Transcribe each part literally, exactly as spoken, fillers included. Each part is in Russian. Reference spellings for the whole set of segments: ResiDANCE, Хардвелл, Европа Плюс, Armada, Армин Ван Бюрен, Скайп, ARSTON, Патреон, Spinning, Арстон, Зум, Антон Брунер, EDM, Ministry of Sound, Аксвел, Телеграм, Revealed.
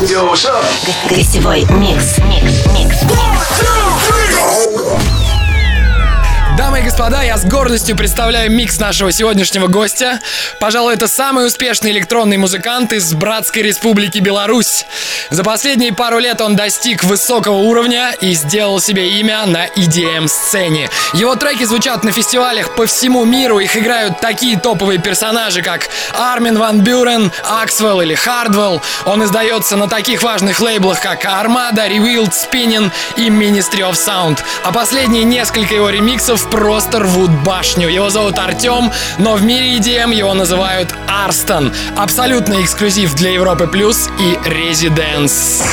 Yo, what's up? Гостевой микс, микс, микс. Дамы и господа, я с гордостью представляю микс нашего сегодняшнего гостя. Пожалуй, это самый успешный электронный музыкант из братской республики Беларусь. За последние пару лет он достиг высокого уровня и сделал себе имя на и ди эм-сцене. Его треки звучат на фестивалях по всему миру, их играют такие топовые персонажи, как Армин Ван Бюрен, Аксвел или Хардвелл. Он издается на таких важных лейблах, как Armada, Revealed, Spinning и Ministry of Sound. А последние несколько его ремиксов просто рвут башню. Его зовут Артем, но в мире и ди эм его называют Арстон. Абсолютный эксклюзив для Европы Плюс и ResiDANCE.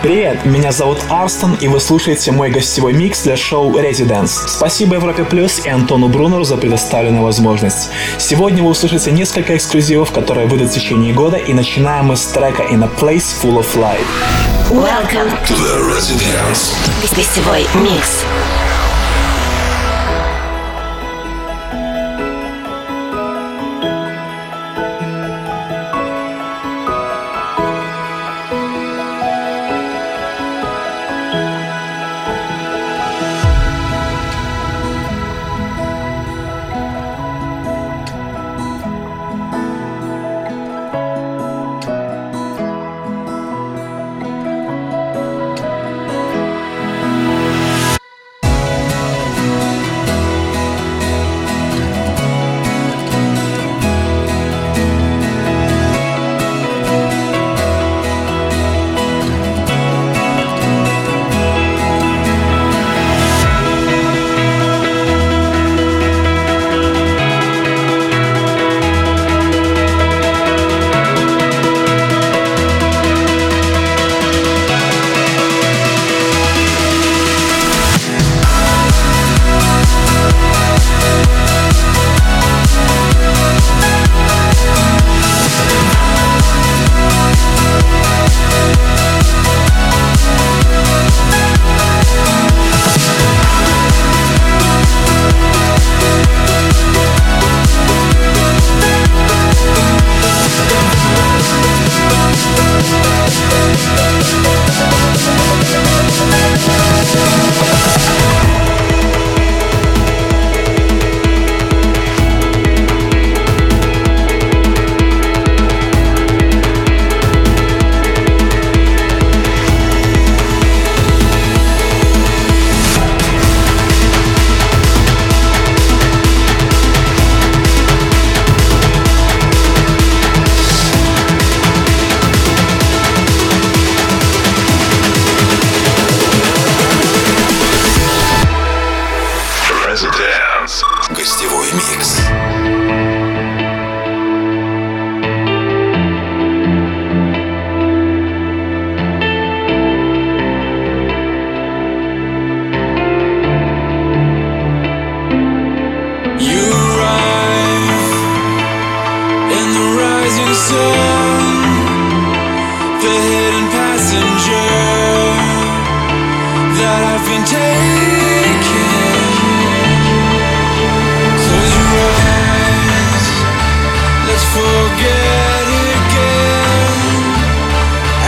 Привет, меня зовут Арстон, и вы слушаете мой гостевой микс для шоу ResiDANCE. Спасибо Европе Плюс и Антону Брунеру за предоставленную возможность. Сегодня вы услышите несколько эксклюзивов, которые выйдут в течение года, и начинаем мы с трека In a Place Full of Light. Welcome to the ResiDANCE. Гостевой микс.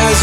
It's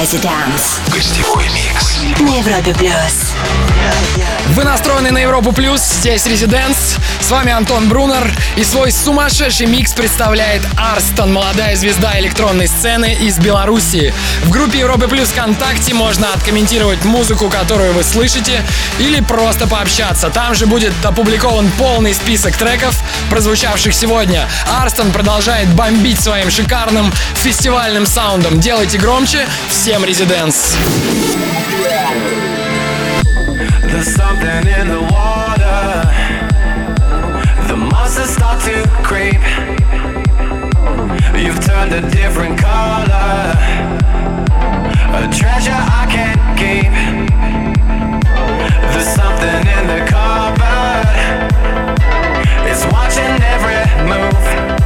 ResiDANCE. Гостевой микс на Европе Плюс. Вы настроены на Европу Плюс, здесь ResiDANCE. С вами Антон Брунер, и свой сумасшедший микс представляет ARSTON, молодая звезда электронной сцены из Белоруссии. В группе Европы Плюс ВКонтакте можно откомментировать музыку, которую вы слышите, или просто пообщаться. Там же будет опубликован полный список треков, прозвучавших сегодня. ARSTON продолжает бомбить своим шикарным фестивальным саундом. Делайте громче, всем ResiDANCE. There's something in the water. The monsters start to creep. You've turned a different color, a treasure I can't keep. There's something in the cupboard. It's watching every move.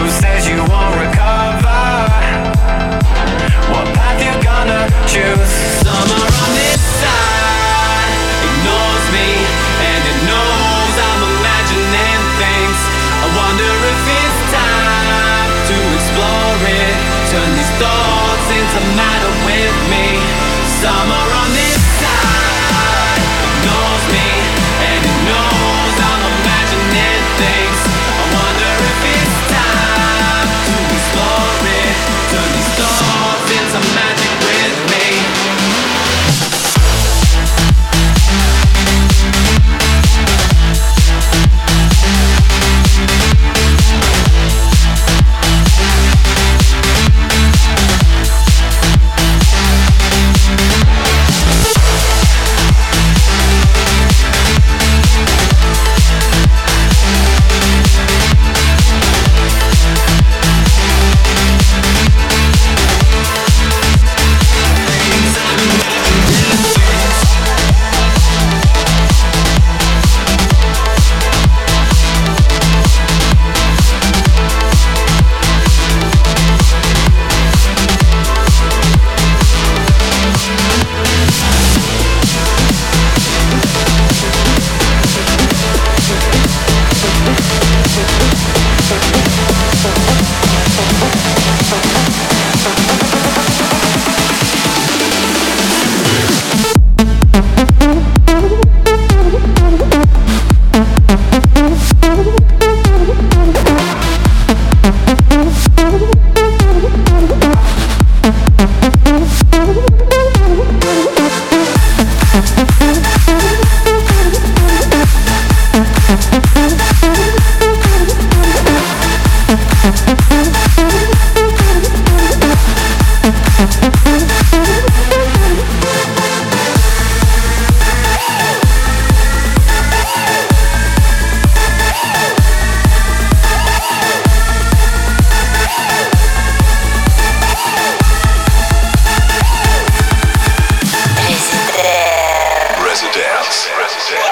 Who says you won't recover? What path you gonna choose? Summer on this side ignores me, and it knows I'm imagining things. I wonder if it's time to explore it. Turn these thoughts into matter with me. Summer on this side.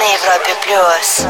на Европе Плюс.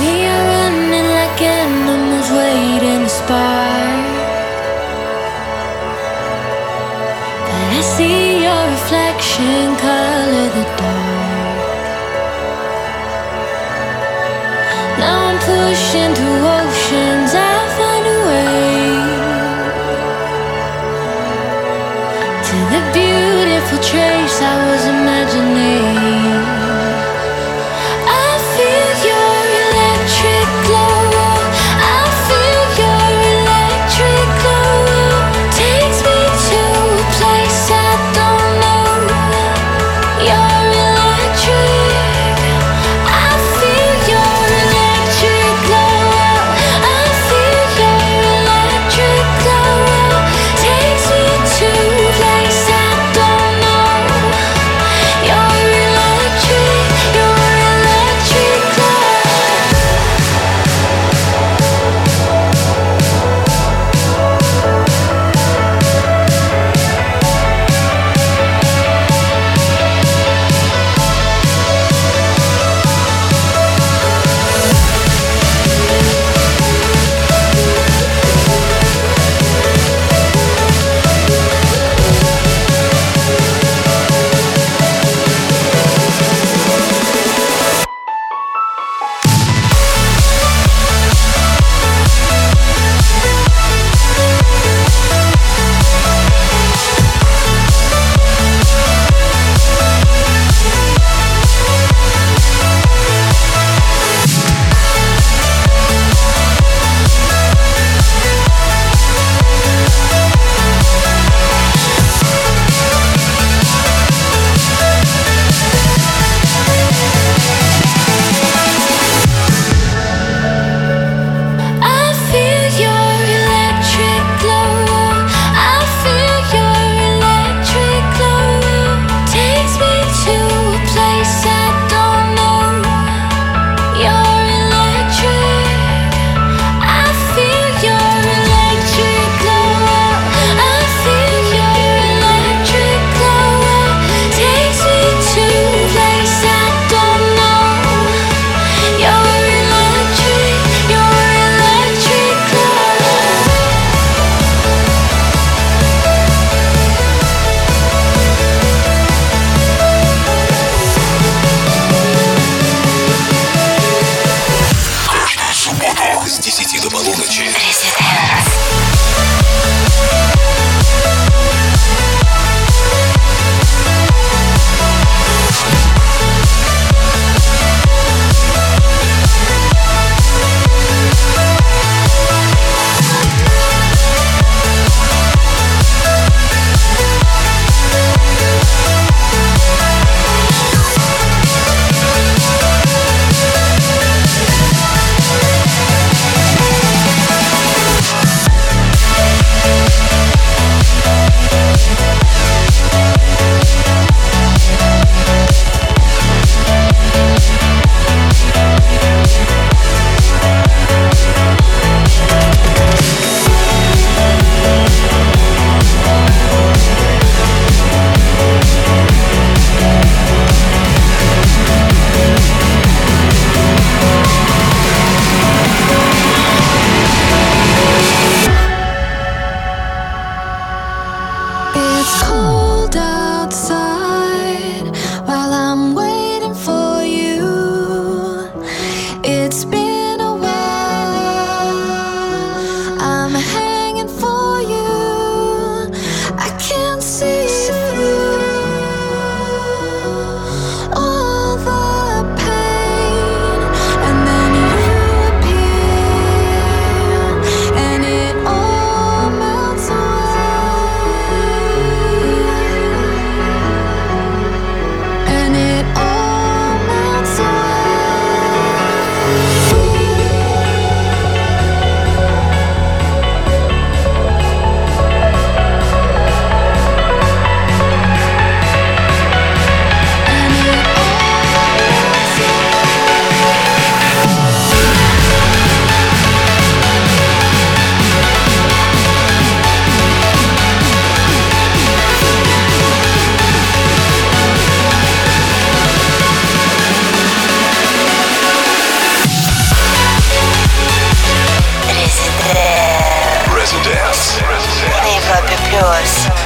You're с десяти до полуночи.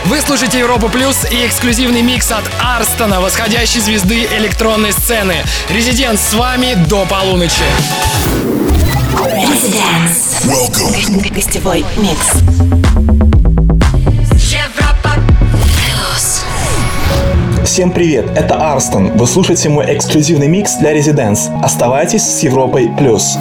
Вы слушаете Европу Плюс и эксклюзивный микс от Арстона, восходящей звезды электронной сцены. Резиденс с вами до полуночи. Резиденс. Гостевой микс. Европа Плюс. Всем привет, это Арстон. Вы слушаете мой эксклюзивный микс для Резиденс. Оставайтесь с Европой Плюс.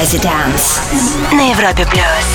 ResiDANCE на Европе Плюс.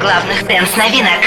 Главных дэнс-новинок.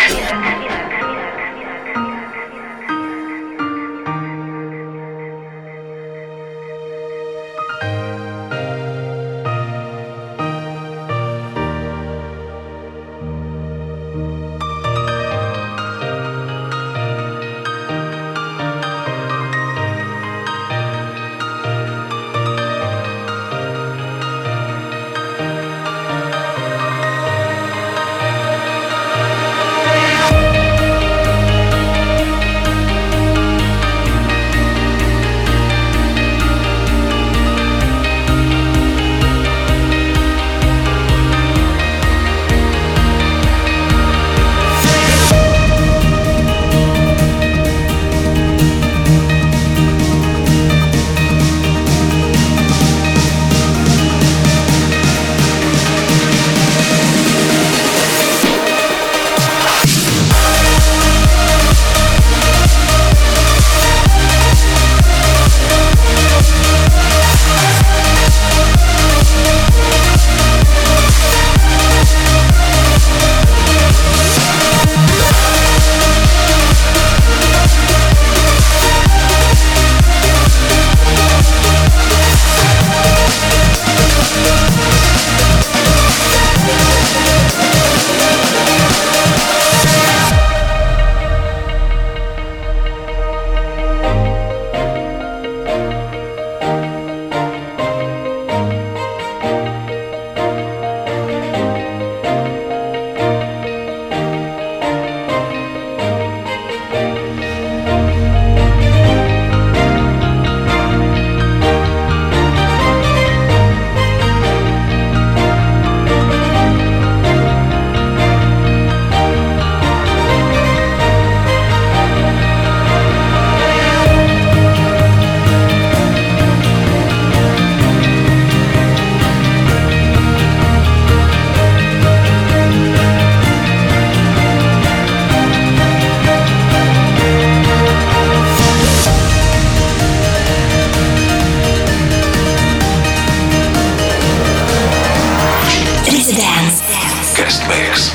Микс.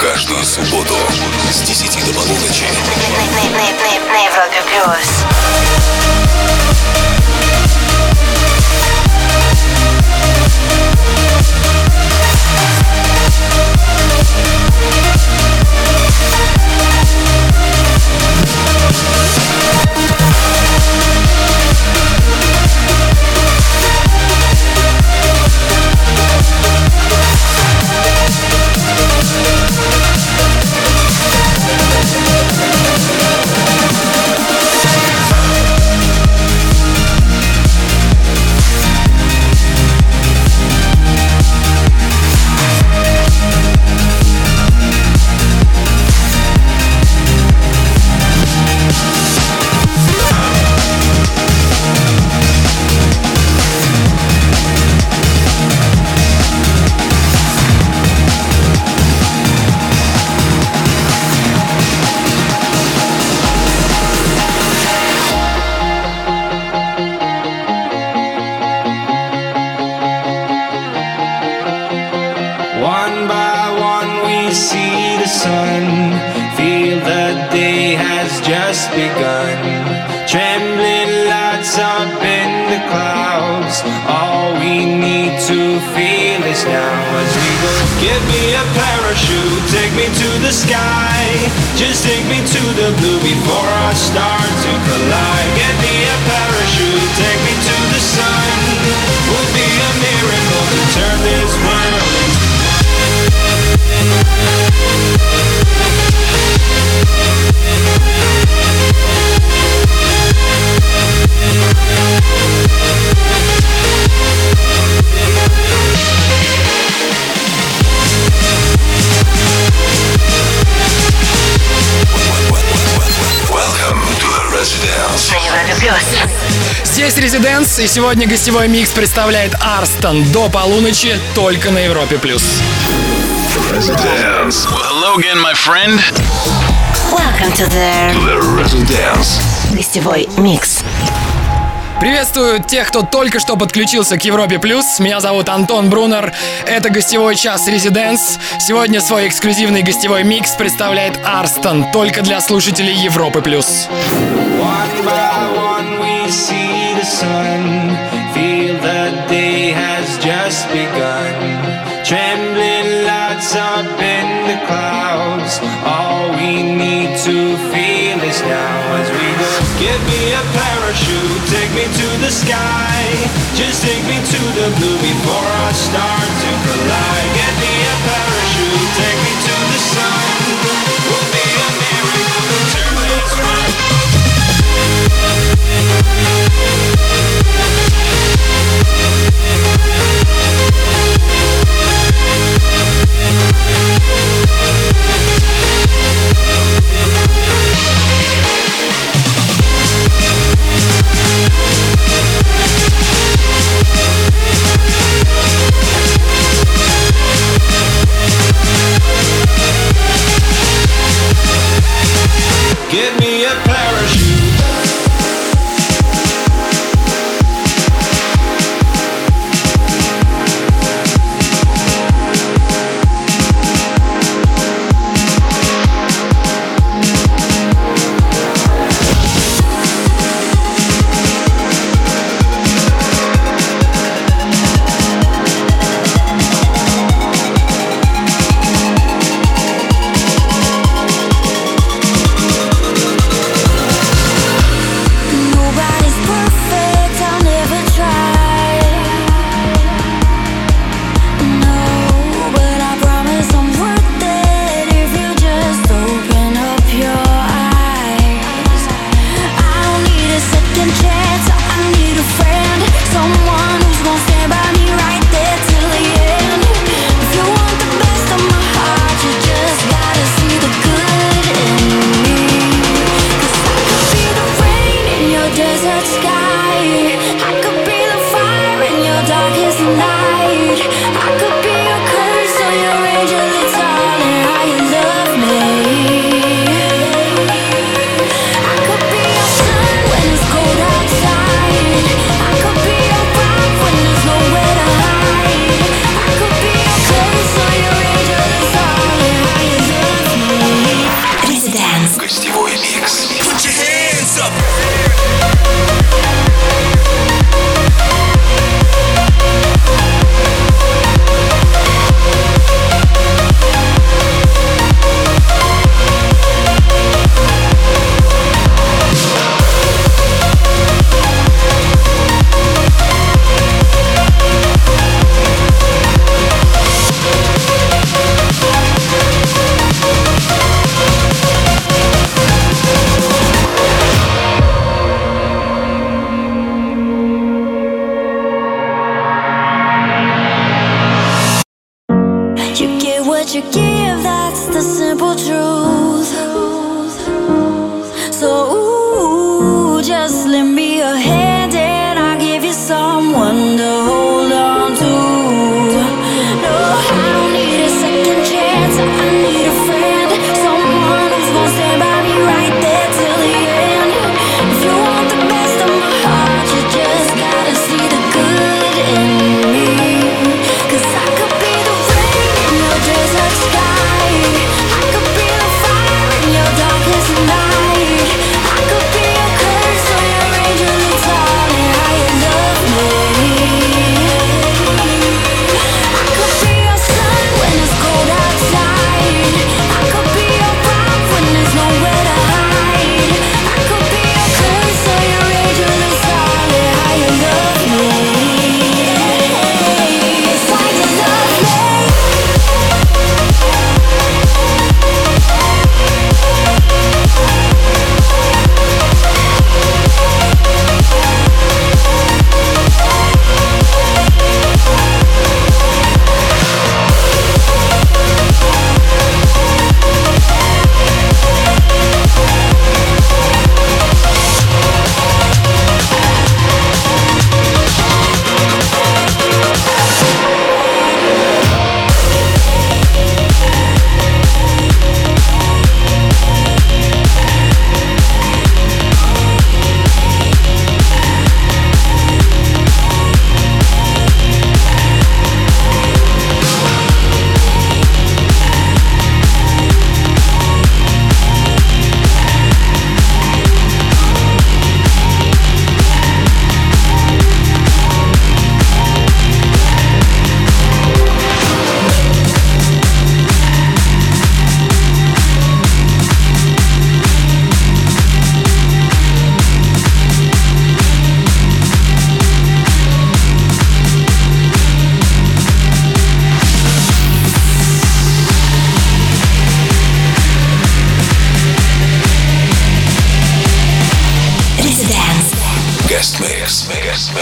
Каждую субботу с десяти до полуночи. На Европе Здесь ResiDANCE, и сегодня гостевой микс представляет Арстон до полуночи только на Европе Плюс. ResiDANCE. Well, hello again, my friend. Welcome to the, the ResiDANCE. Гостевой микс. Приветствую тех, кто только что подключился к Европе Плюс. Меня зовут Антон Брунер. Это гостевой час ResiDANCE. Сегодня свой эксклюзивный гостевой микс представляет Арстон только для слушателей Европы Плюс. See the sun, feel the day has just begun. Trembling lights up in the clouds. All we need to feel is now as we go. Give me a parachute, take me to the sky. Just take me to the blue before I start to collide. Give me a parachute, take me to the sun. Would be a miracle to turn this round. Give me a parachute. that you give, that's the simple truth. So ooh, just lend me your hand and I'll give you someone to hold on to. No, I don't need a second chance, I need a friend, someone who's gonna stand by me right there till the end. If you want the best of my heart, you just gotta see the good in me. Cause I could be the rain in your desert sky, I could be the fire in your darkest night.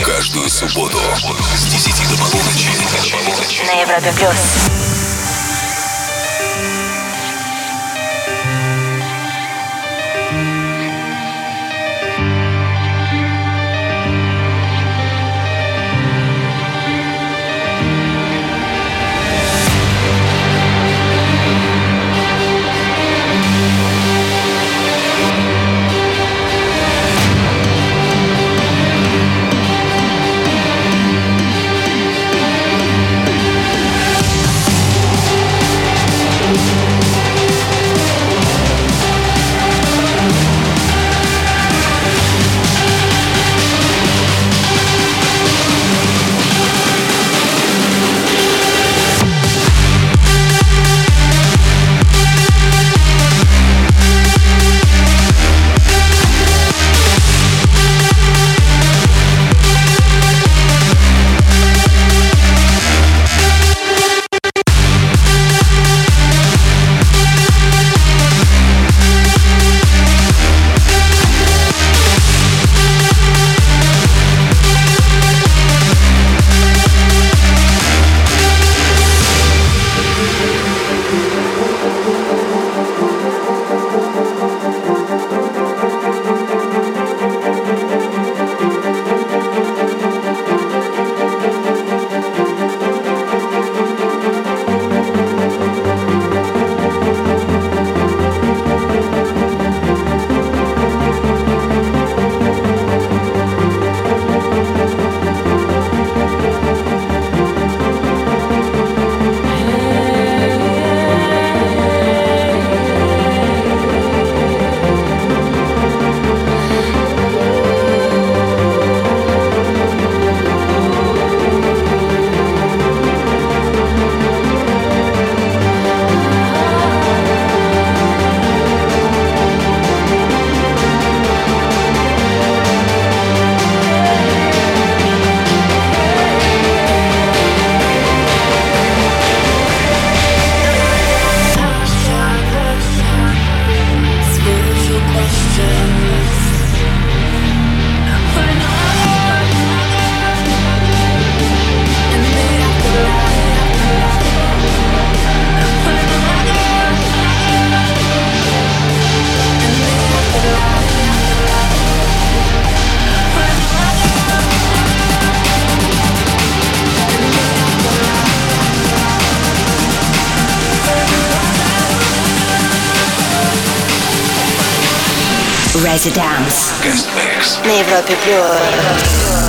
Каждую субботу с десяти до полуночи на Европе Плюс. ResiDANCE на Европе Плюс.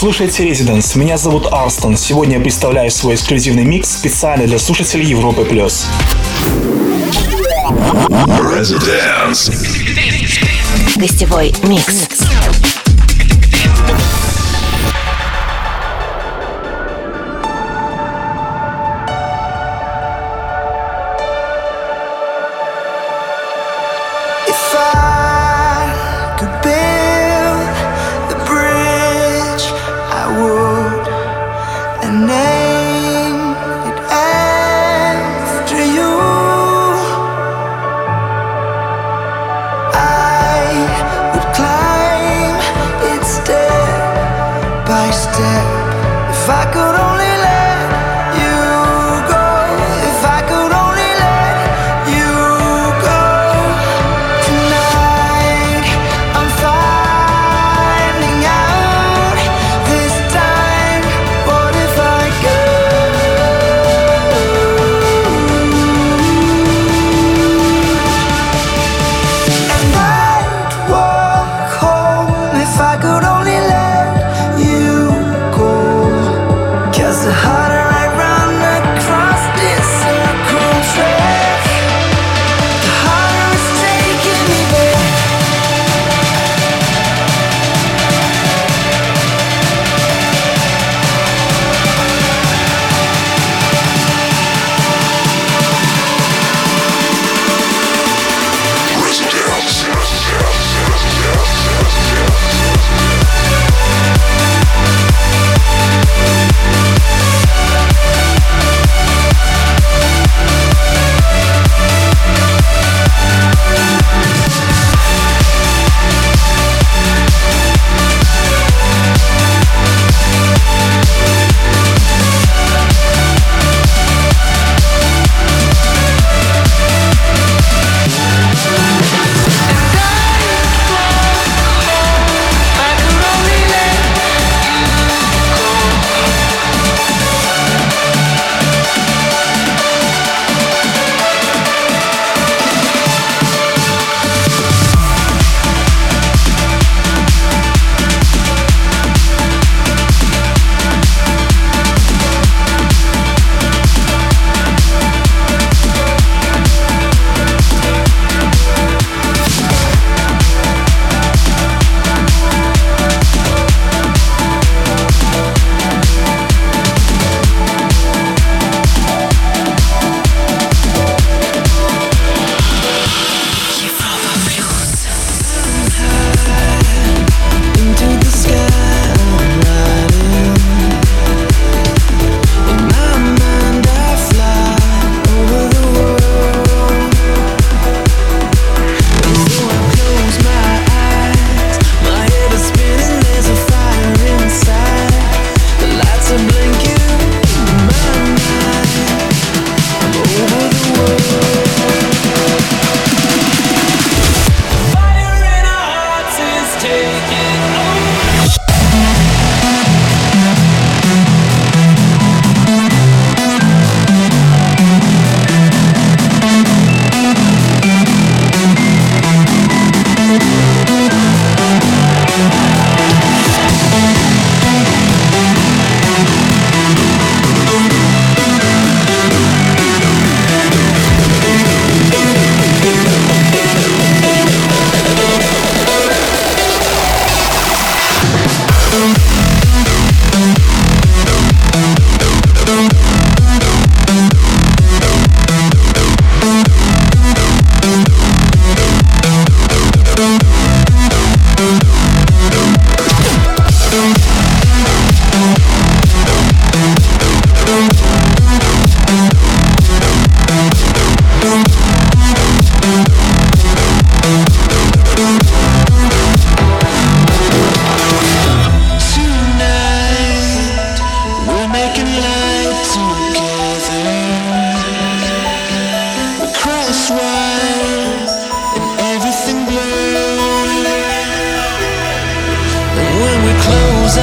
Слушайте ResiDANCE. Меня зовут Арстон. Сегодня я представляю свой эксклюзивный микс специально для слушателей Европы Плюс. ResiDANCE. Гостевой микс. If I could only let you go.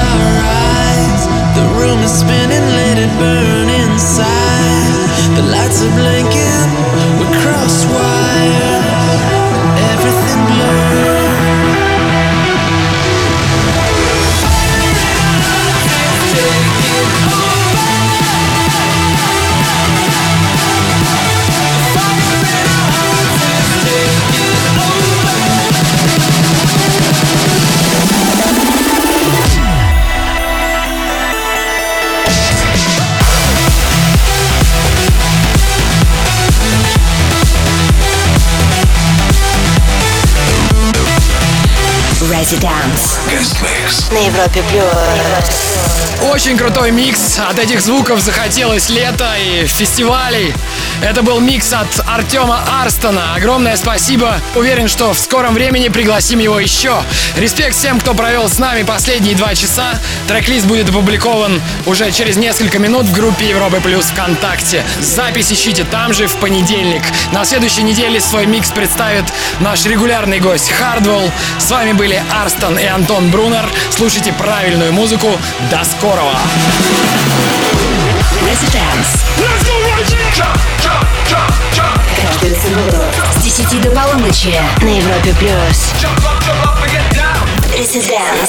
sunrise. The room is spinning, let it burn inside. The lights are blinking, we cross wires. Everything blurred. ResiDANCE на Европе Плюс. Очень крутой микс. От этих звуков захотелось лета и фестивалей. Это был микс от Артема Арстона. Огромное спасибо. Уверен, что в скором времени пригласим его еще. Респект всем, кто провел с нами последние два часа. Трек-лист будет опубликован уже через несколько минут в группе Европы Плюс ВКонтакте. Запись ищите там же в понедельник. На следующей неделе свой микс представит наш регулярный гость Хардвелл. С вами были Арстон и Антон Брунер. Слушайте правильную музыку. До скорого! Каждую субботу с десяти до полуночи на Европе Плюс. Residence.